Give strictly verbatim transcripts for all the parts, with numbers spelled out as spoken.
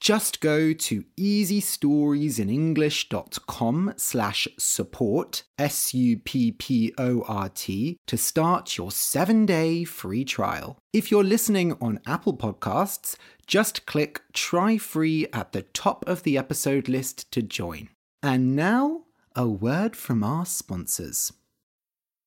Just go to easystoresinenglish.com slash support, S U P P O R T, to start your seven-day free trial. If you're listening on Apple Podcasts, just click Try Free at the top of the episode list to join. And now, a word from our sponsors.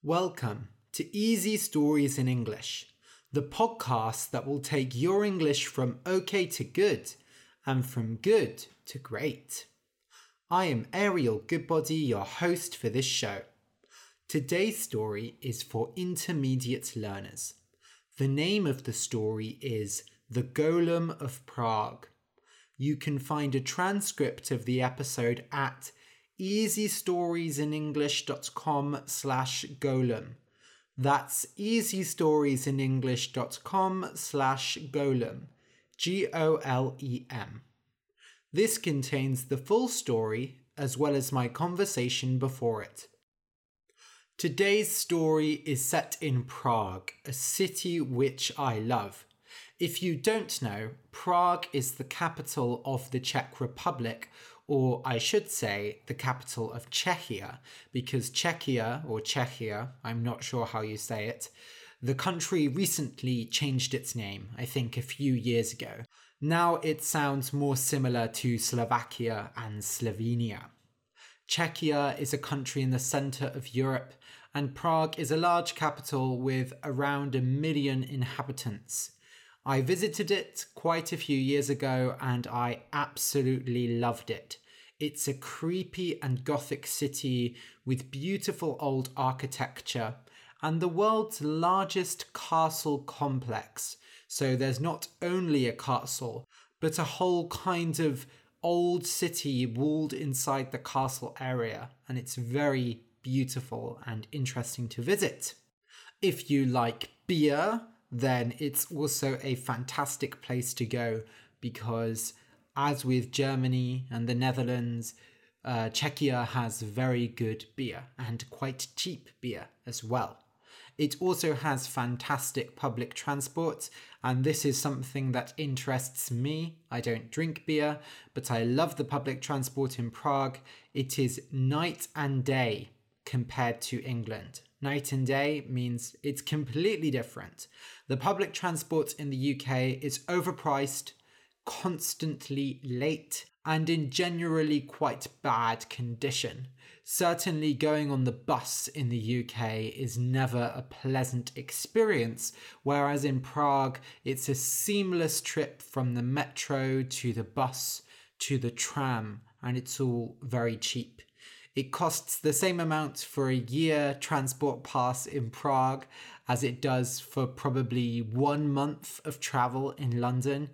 Welcome to Easy Stories in English, the podcast that will take your English from okay to good and from good to great. I am Ariel Goodbody, your host for this show. Today's story is for intermediate learners. The name of the story is The Golem of Prague. You can find a transcript of the episode at easystoresinenglish.com slash golem. That's easystoresinenglish.com slash golem. G O L E M. This contains the full story as well as my conversation before it. Today's story is set in Prague, a city which I love. If you don't know, Prague is the capital of the Czech Republic, or I should say, the capital of Czechia, because Czechia, or Czechia, I'm not sure how you say it, the country recently changed its name, I think a few years ago. Now it sounds more similar to Slovakia and Slovenia. Czechia is a country in the centre of Europe, and Prague is a large capital with around a million inhabitants. I visited it quite a few years ago and I absolutely loved it. It's a creepy and gothic city with beautiful old architecture and the world's largest castle complex. So there's not only a castle, but a whole kind of old city walled inside the castle area, and it's very beautiful and interesting to visit. If you like beer, then it's also a fantastic place to go because, as with Germany and the Netherlands, uh, Czechia has very good beer and quite cheap beer as well. It also has fantastic public transport, and this is something that interests me. I don't drink beer, but I love the public transport in Prague. It is night and day compared to England. Night and day means it's completely different. The public transport in the U K is overpriced, constantly late, and in generally quite bad condition. Certainly going on the bus in the U K is never a pleasant experience, whereas in Prague, it's a seamless trip from the metro to the bus to the tram, and it's all very cheap. It costs the same amount for a year transport pass in Prague as it does for probably one month of travel in London.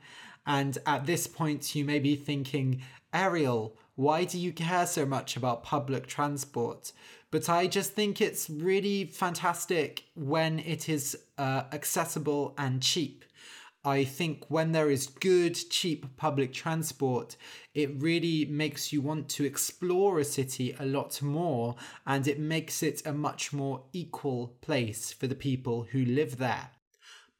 And at this point, you may be thinking, Ariel, why do you care so much about public transport? But I just think it's really fantastic when it is uh, accessible and cheap. I think when there is good, cheap public transport, it really makes you want to explore a city a lot more, and it makes it a much more equal place for the people who live there.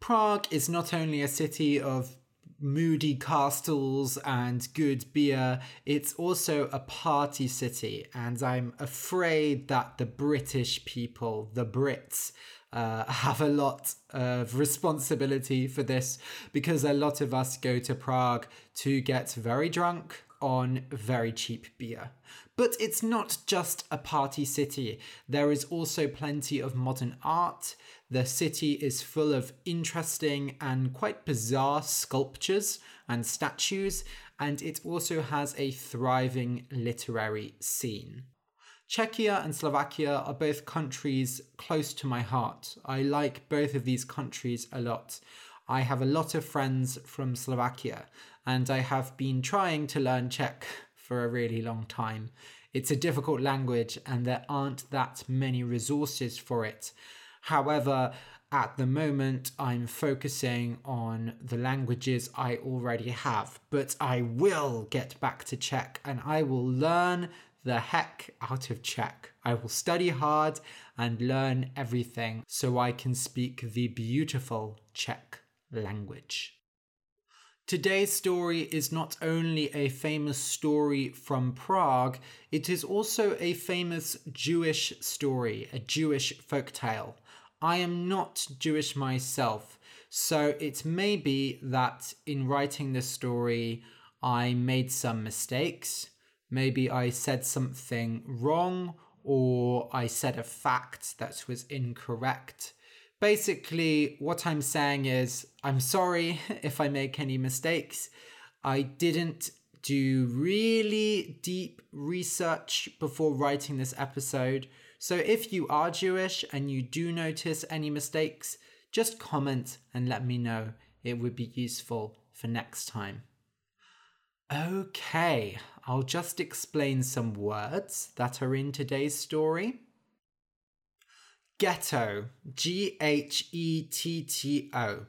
Prague is not only a city of moody castles and good beer, it's also a party city, and I'm afraid that the British people, the Brits, uh, have a lot of responsibility for this, because a lot of us go to Prague to get very drunk on very cheap beer. But it's not just a party city. There is also plenty of modern art. The city is full of interesting and quite bizarre sculptures and statues, and it also has a thriving literary scene. Czechia and Slovakia are both countries close to my heart. I like both of these countries a lot. I have a lot of friends from Slovakia, and I have been trying to learn Czech for a really long time. It's a difficult language, and there aren't that many resources for it. However, at the moment, I'm focusing on the languages I already have, but I will get back to Czech, and I will learn the heck out of Czech. I will study hard and learn everything so I can speak the beautiful Czech language. Today's story is not only a famous story from Prague, it is also a famous Jewish story, a Jewish folktale. I am not Jewish myself, so it may be that in writing this story, I made some mistakes. Maybe I said something wrong, or I said a fact that was incorrect. Basically, what I'm saying is, I'm sorry if I make any mistakes. I didn't do really deep research before writing this episode. So if you are Jewish and you do notice any mistakes, just comment and let me know. It would be useful for next time. Okay, I'll just explain some words that are in today's story. Ghetto, G H E T T O.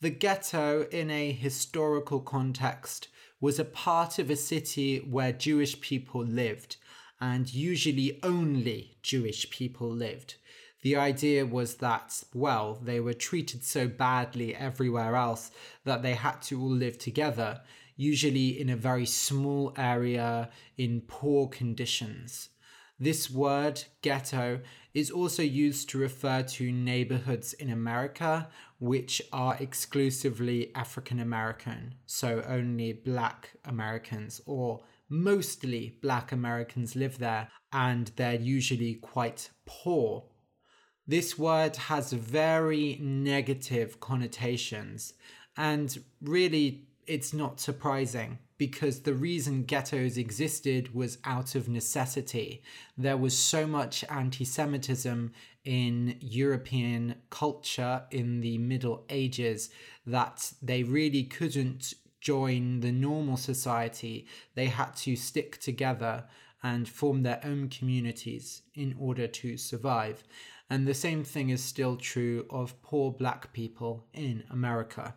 The ghetto, in a historical context, was a part of a city where Jewish people lived, and usually only Jewish people lived. The idea was that, well, they were treated so badly everywhere else that they had to all live together, usually in a very small area, in poor conditions. This word, ghetto, is also used to refer to neighborhoods in America which are exclusively African American, so only Black Americans or mostly Black Americans live there, and they're usually quite poor. This word has very negative connotations, and really it's not surprising, because the reason ghettos existed was out of necessity. There was so much anti-Semitism in European culture in the Middle Ages that they really couldn't join the normal society. They had to stick together and form their own communities in order to survive. And the same thing is still true of poor Black people in America.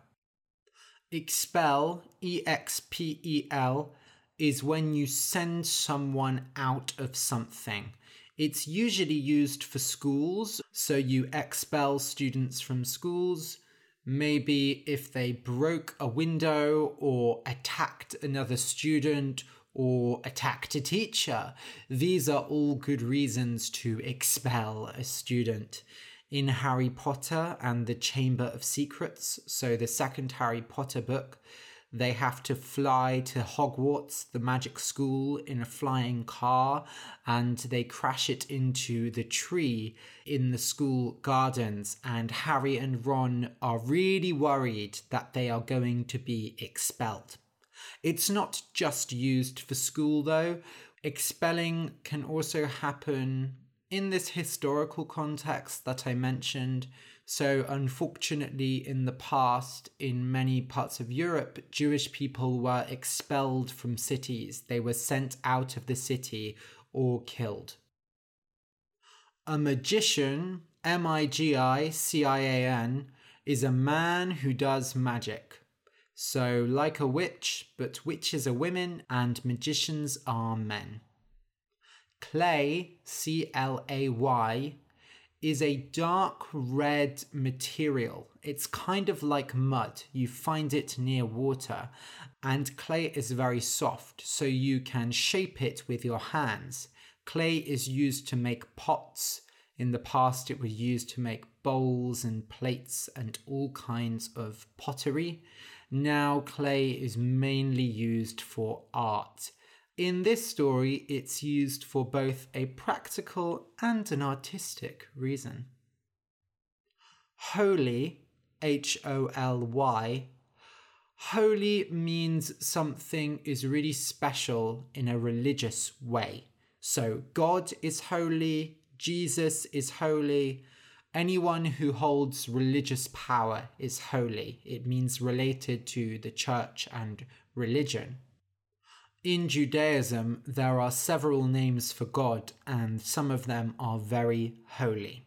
Expel, E X P E L, is when you send someone out of something. It's usually used for schools, so you expel students from schools. Maybe if they broke a window or attacked another student or attacked a teacher. These are all good reasons to expel a student. In Harry Potter and the Chamber of Secrets, so the second Harry Potter book, they have to fly to Hogwarts, the magic school, in a flying car, and they crash it into the tree in the school gardens, and Harry and Ron are really worried that they are going to be expelled. It's not just used for school though. Expelling can also happen in this historical context that I mentioned. So unfortunately, in the past, in many parts of Europe, Jewish people were expelled from cities. They were sent out of the city or killed. A magician, M I G I C I A N, is a man who does magic. So like a witch, but witches are women and magicians are men. Clay, C L A Y, is a dark red material. It's kind of like mud. You find it near water, and clay is very soft, so you can shape it with your hands. Clay is used to make pots. In the past, it was used to make bowls and plates and all kinds of pottery. Now clay is mainly used for art. In this story, it's used for both a practical and an artistic reason. Holy, H O L Y. Holy means something is really special in a religious way. So God is holy, Jesus is holy, anyone who holds religious power is holy. It means related to the church and religion. In Judaism, there are several names for God, and some of them are very holy.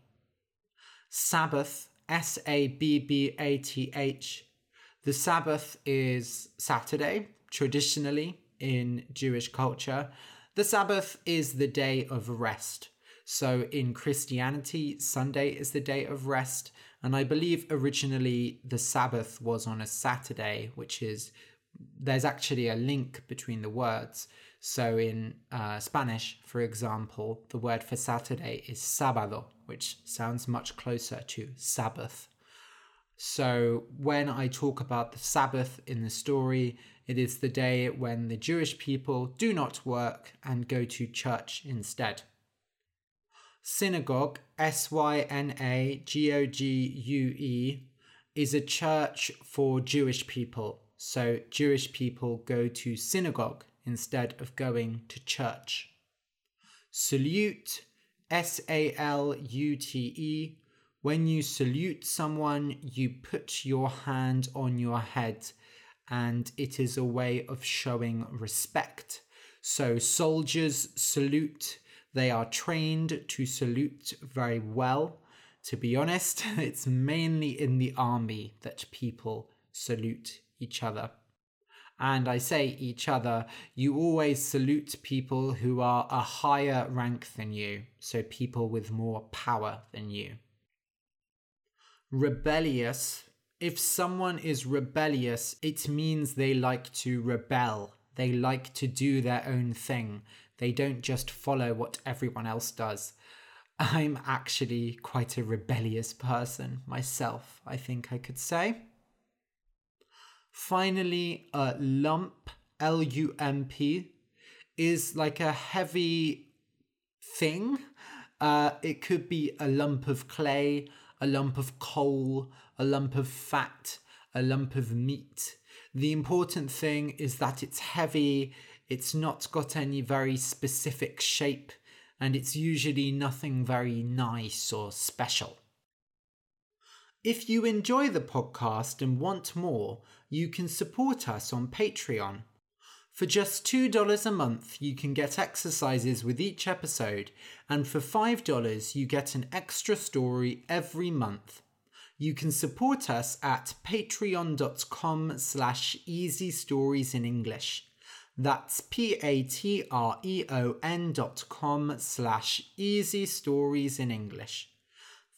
Sabbath, S A B B A T H. The Sabbath is Saturday, traditionally, in Jewish culture. The Sabbath is the day of rest. So in Christianity, Sunday is the day of rest. And I believe originally the Sabbath was on a Saturday, which is, there's actually a link between the words. So in uh, Spanish, for example, the word for Saturday is sábado, which sounds much closer to Sabbath. So when I talk about the Sabbath in the story, it is the day when the Jewish people do not work and go to church instead. Synagogue, S Y N A G O G U E, is a church for Jewish people. So Jewish people go to synagogue instead of going to church. Salute, S A L U T E. When you salute someone, you put your hand on your head, and it is a way of showing respect. So soldiers salute. They are trained to salute very well. To be honest, it's mainly in the army that people salute each other. And I say each other, you always salute people who are a higher rank than you, so people with more power than you. Rebellious. If someone is rebellious, it means they like to rebel. They like to do their own thing. They don't just follow what everyone else does. I'm actually quite a rebellious person myself, I think I could say. Finally, a lump, L U M P, is like a heavy thing. Uh, it could be a lump of clay, a lump of coal, a lump of fat, a lump of meat. The important thing is that it's heavy, it's not got any very specific shape, and it's usually nothing very nice or special. If you enjoy the podcast and want more, you can support us on Patreon. For just two dollars a month, you can get exercises with each episode, and for five dollars, you get an extra story every month. You can support us at patreon.com slash easy stories in English. That's P-A-T-R-E-O-N dot com slash easy stories in English.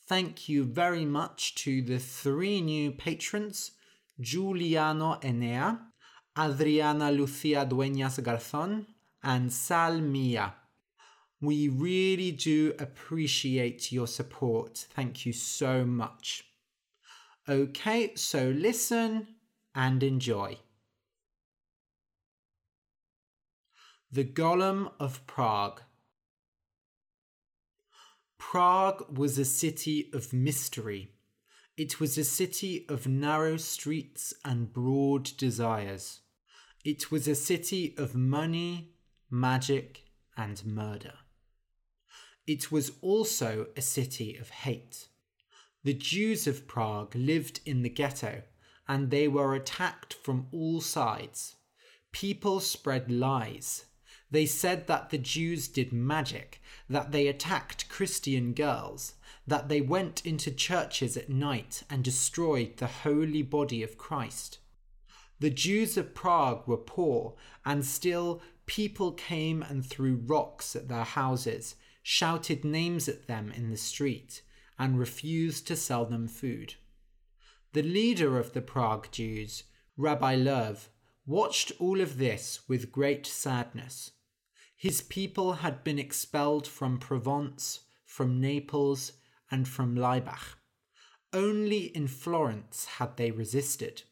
Thank you very much to the three new patrons, Giuliano Enea, Adriana Lucia Dueñas Garzón, and Sal Mia. We really do appreciate your support. Thank you so much. Okay, so listen and enjoy. The Golem of Prague. Prague was a city of mystery. It was a city of narrow streets and broad desires. It was a city of money, magic, and murder. It was also a city of hate. The Jews of Prague lived in the ghetto, and they were attacked from all sides. People spread lies. They said that the Jews did magic, that they attacked Christian girls, that they went into churches at night and destroyed the holy body of Christ. The Jews of Prague were poor, and still people came and threw rocks at their houses, shouted names at them in the street, and refused to sell them food. The leader of the Prague Jews, Rabbi Loew, watched all of this with great sadness. His people had been expelled from Provence, from Naples, and from Laibach. Only in Florence had they resisted.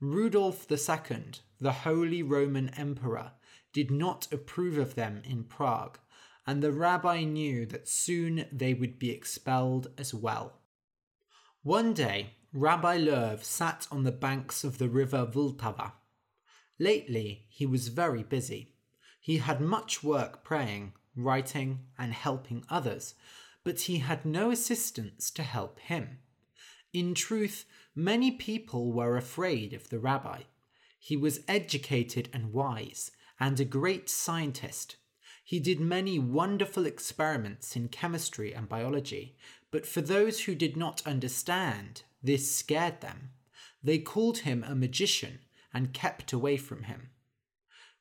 Rudolf the Second, the Holy Roman Emperor, did not approve of them in Prague, and the rabbi knew that soon they would be expelled as well. One day, Rabbi Loew sat on the banks of the river Vltava. Lately, he was very busy. He had much work praying, writing, and helping others, but he had no assistants to help him. In truth, many people were afraid of the rabbi. He was educated and wise, and a great scientist. He did many wonderful experiments in chemistry and biology, but for those who did not understand, this scared them. They called him a magician and kept away from him.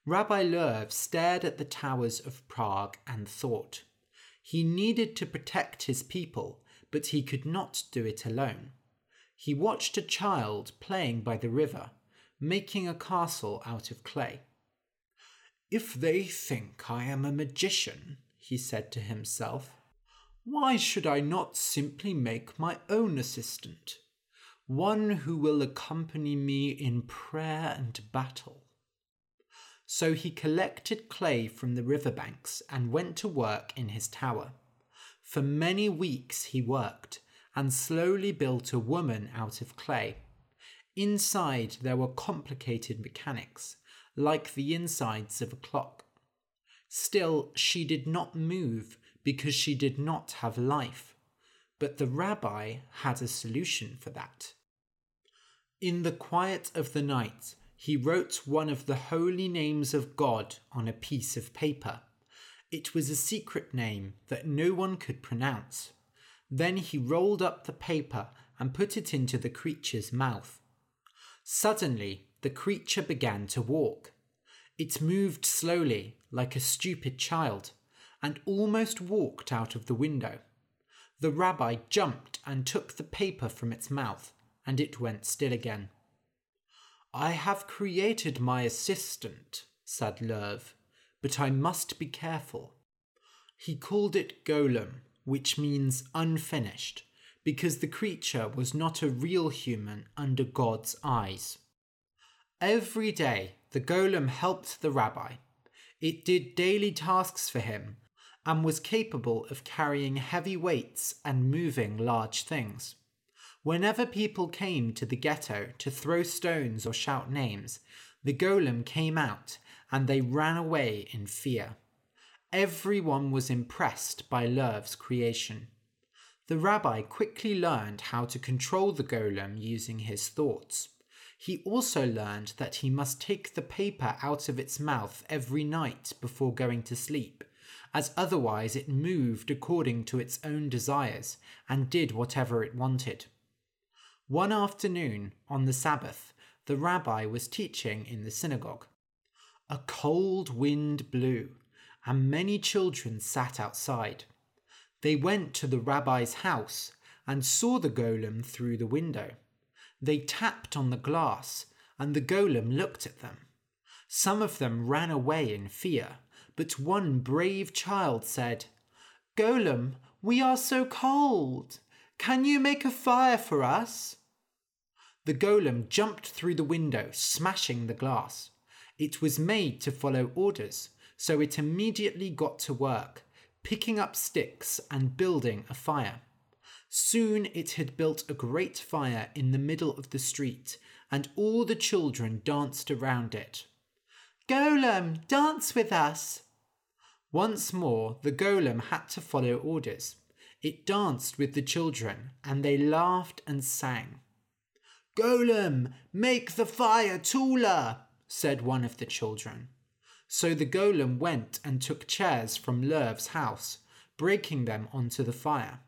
Rabbi Loew stared at the towers of Prague and thought. He needed to protect his people, but he could not do it alone. He watched a child playing by the river, making a castle out of clay. "If they think I am a magician," he said to himself, "why should I not simply make my own assistant? One who will accompany me in prayer and battle." So he collected clay from the riverbanks and went to work in his tower. For many weeks he worked, and slowly built a woman out of clay. Inside there were complicated mechanics, like the insides of a clock. Still, she did not move, because she did not have life. But the rabbi had a solution for that. In the quiet of the night, he wrote one of the holy names of God on a piece of paper. It was a secret name that no one could pronounce. Then he rolled up the paper and put it into the creature's mouth. Suddenly, the creature began to walk. It moved slowly, like a stupid child, and almost walked out of the window. The rabbi jumped and took the paper from its mouth, and it went still again. "I have created my assistant," said Loew, "but I must be careful." He called it Golem, which means unfinished, because the creature was not a real human under God's eyes. Every day, the golem helped the rabbi. It did daily tasks for him, and was capable of carrying heavy weights and moving large things. Whenever people came to the ghetto to throw stones or shout names, the golem came out, and they ran away in fear. Everyone was impressed by Loew's creation. The rabbi quickly learned how to control the golem using his thoughts. He also learned that he must take the paper out of its mouth every night before going to sleep, as otherwise it moved according to its own desires and did whatever it wanted. One afternoon, on the Sabbath, the rabbi was teaching in the synagogue. A cold wind blew, and many children sat outside. They went to the rabbi's house and saw the golem through the window. They tapped on the glass, and the golem looked at them. Some of them ran away in fear, but one brave child said, "Golem, we are so cold. Can you make a fire for us?" The golem jumped through the window, smashing the glass. It was made to follow orders, so it immediately got to work, picking up sticks and building a fire. Soon it had built a great fire in the middle of the street, and all the children danced around it. "Golem, dance with us!" Once more, the golem had to follow orders. It danced with the children, and they laughed and sang. "Golem, make the fire taller!" said one of the children. So the golem went and took chairs from Loew's house, breaking them onto the fire.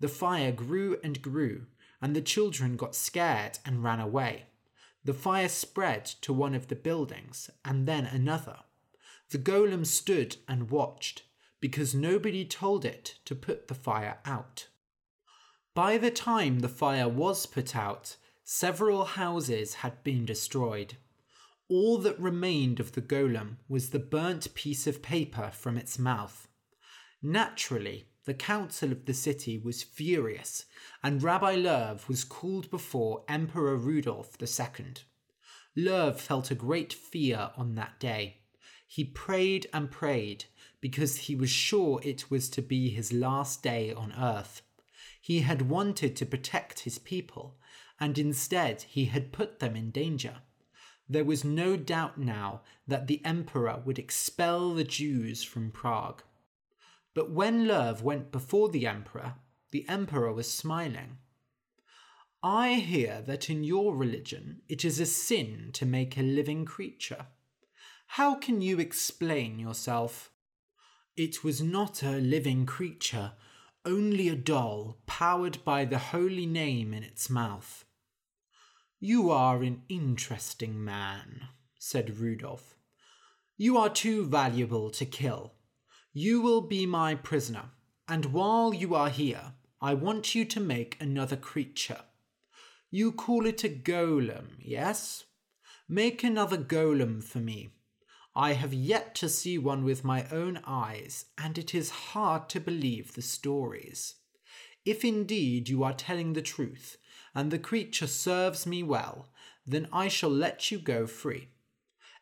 The fire grew and grew, and the children got scared and ran away. The fire spread to one of the buildings, and then another. The golem stood and watched, because nobody told it to put the fire out. By the time the fire was put out, several houses had been destroyed. All that remained of the golem was the burnt piece of paper from its mouth. Naturally, The council of the city was furious, and Rabbi Loew was called before Emperor Rudolf the Second. Loew felt a great fear on that day. He prayed and prayed, because he was sure it was to be his last day on earth. He had wanted to protect his people, and instead he had put them in danger. There was no doubt now that the emperor would expel the Jews from Prague. But when Loew went before the emperor, the emperor was smiling. "I hear that in your religion it is a sin to make a living creature. How can you explain yourself?" "It was not a living creature, only a doll powered by the holy name in its mouth." "You are an interesting man," said Rudolf. "You are too valuable to kill. You will be my prisoner, and while you are here, I want you to make another creature. You call it a golem, yes? Make another golem for me. I have yet to see one with my own eyes, and it is hard to believe the stories. If indeed you are telling the truth, and the creature serves me well, then I shall let you go free.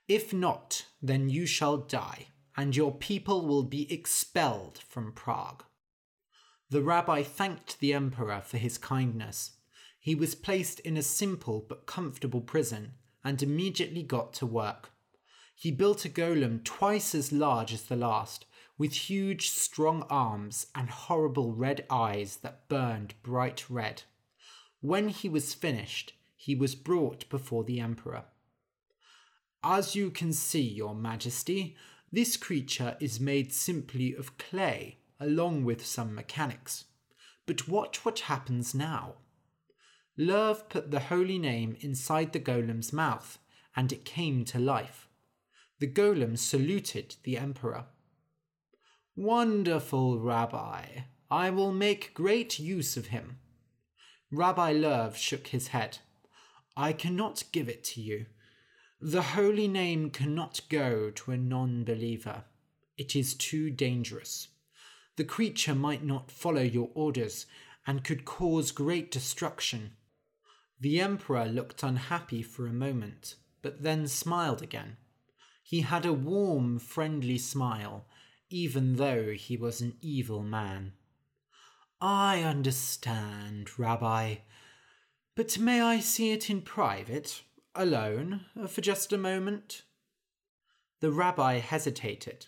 If not, then you shall die, and your people will be expelled from Prague." The rabbi thanked the emperor for his kindness. He was placed in a simple but comfortable prison, and immediately got to work. He built a golem twice as large as the last, with huge, strong arms and horrible red eyes that burned bright red. When he was finished, he was brought before the emperor. "As you can see, your majesty, this creature is made simply of clay, along with some mechanics. But watch what happens now." Loew put the holy name inside the golem's mouth, and it came to life. The golem saluted the emperor. "Wonderful rabbi, I will make great use of him." Rabbi Loew shook his head. "I cannot give it to you. The holy name cannot go to a non-believer. It is too dangerous. The creature might not follow your orders and could cause great destruction." The emperor looked unhappy for a moment, but then smiled again. He had a warm, friendly smile, even though he was an evil man. "I understand, Rabbi. But may I see it in private, alone, for just a moment?" The rabbi hesitated.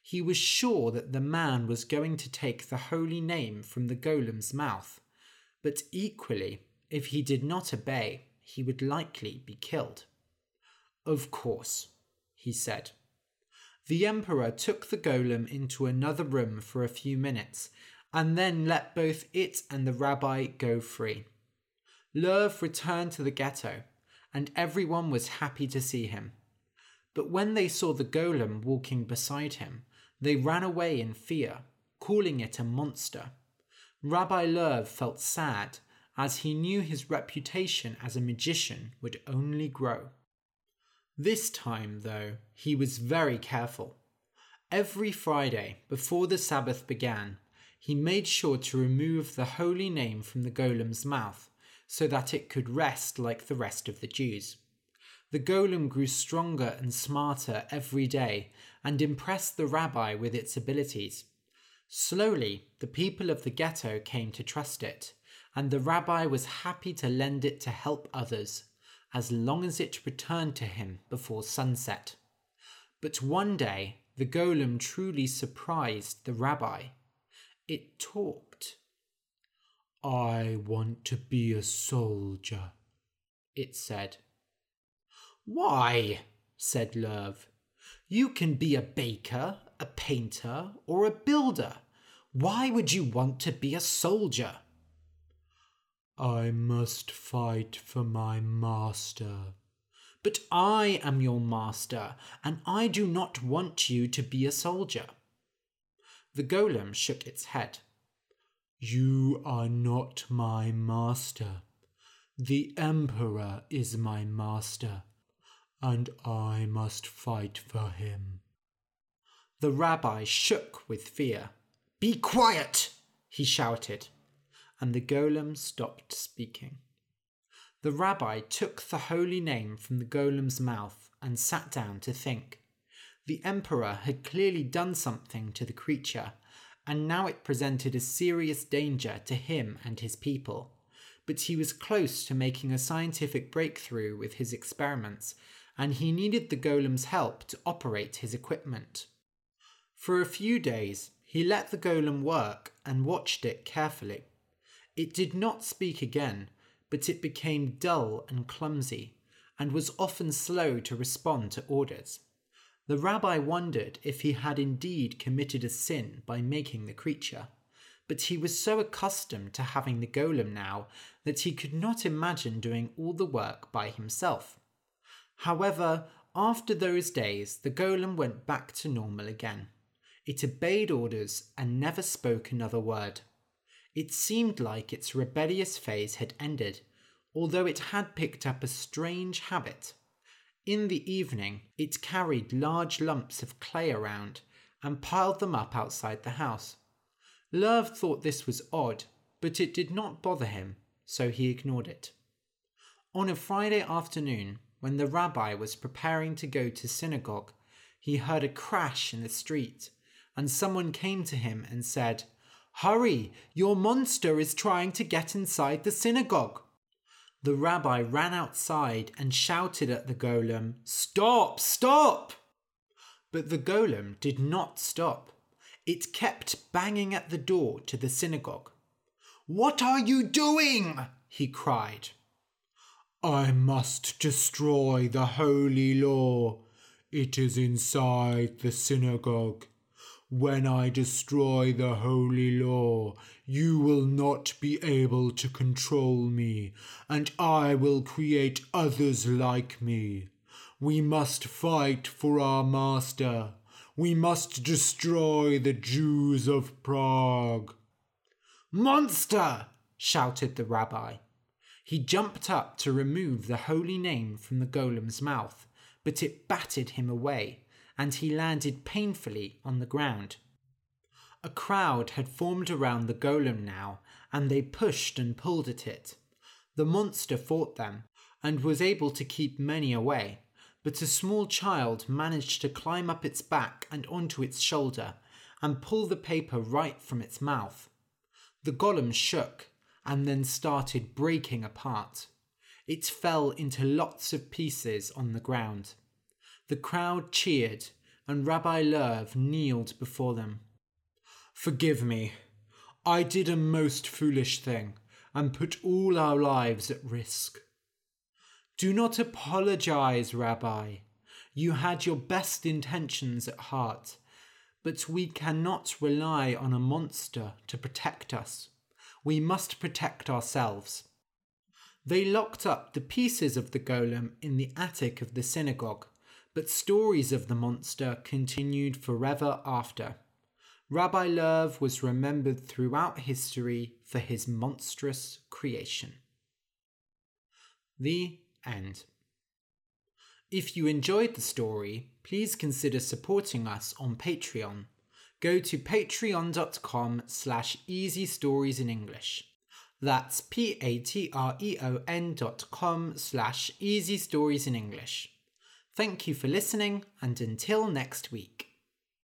He was sure that the man was going to take the holy name from the golem's mouth, but equally, if he did not obey, he would likely be killed. "Of course," he said. The emperor took the golem into another room for a few minutes, and then let both it and the rabbi go free. Loew returned to the ghetto, and everyone was happy to see him. But when they saw the golem walking beside him, they ran away in fear, calling it a monster. Rabbi Loew felt sad, as he knew his reputation as a magician would only grow. This time, though, he was very careful. Every Friday, before the Sabbath began, he made sure to remove the holy name from the golem's mouth, so that it could rest like the rest of the Jews. The golem grew stronger and smarter every day, and impressed the rabbi with its abilities. Slowly, the people of the ghetto came to trust it, and the rabbi was happy to lend it to help others, as long as it returned to him before sunset. But one day, the golem truly surprised the rabbi. It talked. "I want to be a soldier," it said. "Why?" said Loew. "You can be a baker, a painter, or a builder. Why would you want to be a soldier?" "I must fight for my master." "But I am your master, and I do not want you to be a soldier." The golem shook its head. "You are not my master. The emperor is my master, and I must fight for him." The rabbi shook with fear, Be quiet, he shouted, and the golem stopped speaking. The rabbi took the holy name from the golem's mouth and sat down to think. The emperor had clearly done something to the creature, and now it presented a serious danger to him and his people. But he was close to making a scientific breakthrough with his experiments, and he needed the golem's help to operate his equipment. For a few days, he let the golem work and watched it carefully. It did not speak again, but it became dull and clumsy, and was often slow to respond to orders. The rabbi wondered if he had indeed committed a sin by making the creature, but he was so accustomed to having the golem now that he could not imagine doing all the work by himself. However, after those days, the golem went back to normal again. It obeyed orders and never spoke another word. It seemed like its rebellious phase had ended, although it had picked up a strange habit. In the evening, it carried large lumps of clay around and piled them up outside the house. Loew thought this was odd, but it did not bother him, so he ignored it. On a Friday afternoon, when the rabbi was preparing to go to synagogue, he heard a crash in the street, and someone came to him and said, "Hurry, your monster is trying to get inside the synagogue." The rabbi ran outside and shouted at the golem, "Stop! Stop!" But the golem did not stop. It kept banging at the door to the synagogue. "What are you doing?" he cried. "I must destroy the holy law. It is inside the synagogue. When I destroy the holy law, you will not be able to control me, and I will create others like me. We must fight for our master. We must destroy the Jews of Prague." "Monster!" shouted the rabbi. He jumped up to remove the holy name from the golem's mouth, but it batted him away, and he landed painfully on the ground. A crowd had formed around the golem now, and they pushed and pulled at it. The monster fought them, and was able to keep many away, but a small child managed to climb up its back and onto its shoulder, and pull the paper right from its mouth. The golem shook, and then started breaking apart. It fell into lots of pieces on the ground. The crowd cheered, and Rabbi Loew kneeled before them. "Forgive me. I did a most foolish thing, and put all our lives at risk." "Do not apologize, Rabbi. You had your best intentions at heart, but we cannot rely on a monster to protect us. We must protect ourselves." They locked up the pieces of the golem in the attic of the synagogue, but stories of the monster continued forever after. Rabbi Loew was remembered throughout history for his monstrous creation. The end. If you enjoyed the story, please consider supporting us on Patreon. Go to patreon.com slash easy stories in English. That's p-a-t-r-e-o-n dot com slash easy stories in English. Thank you for listening, and until next week.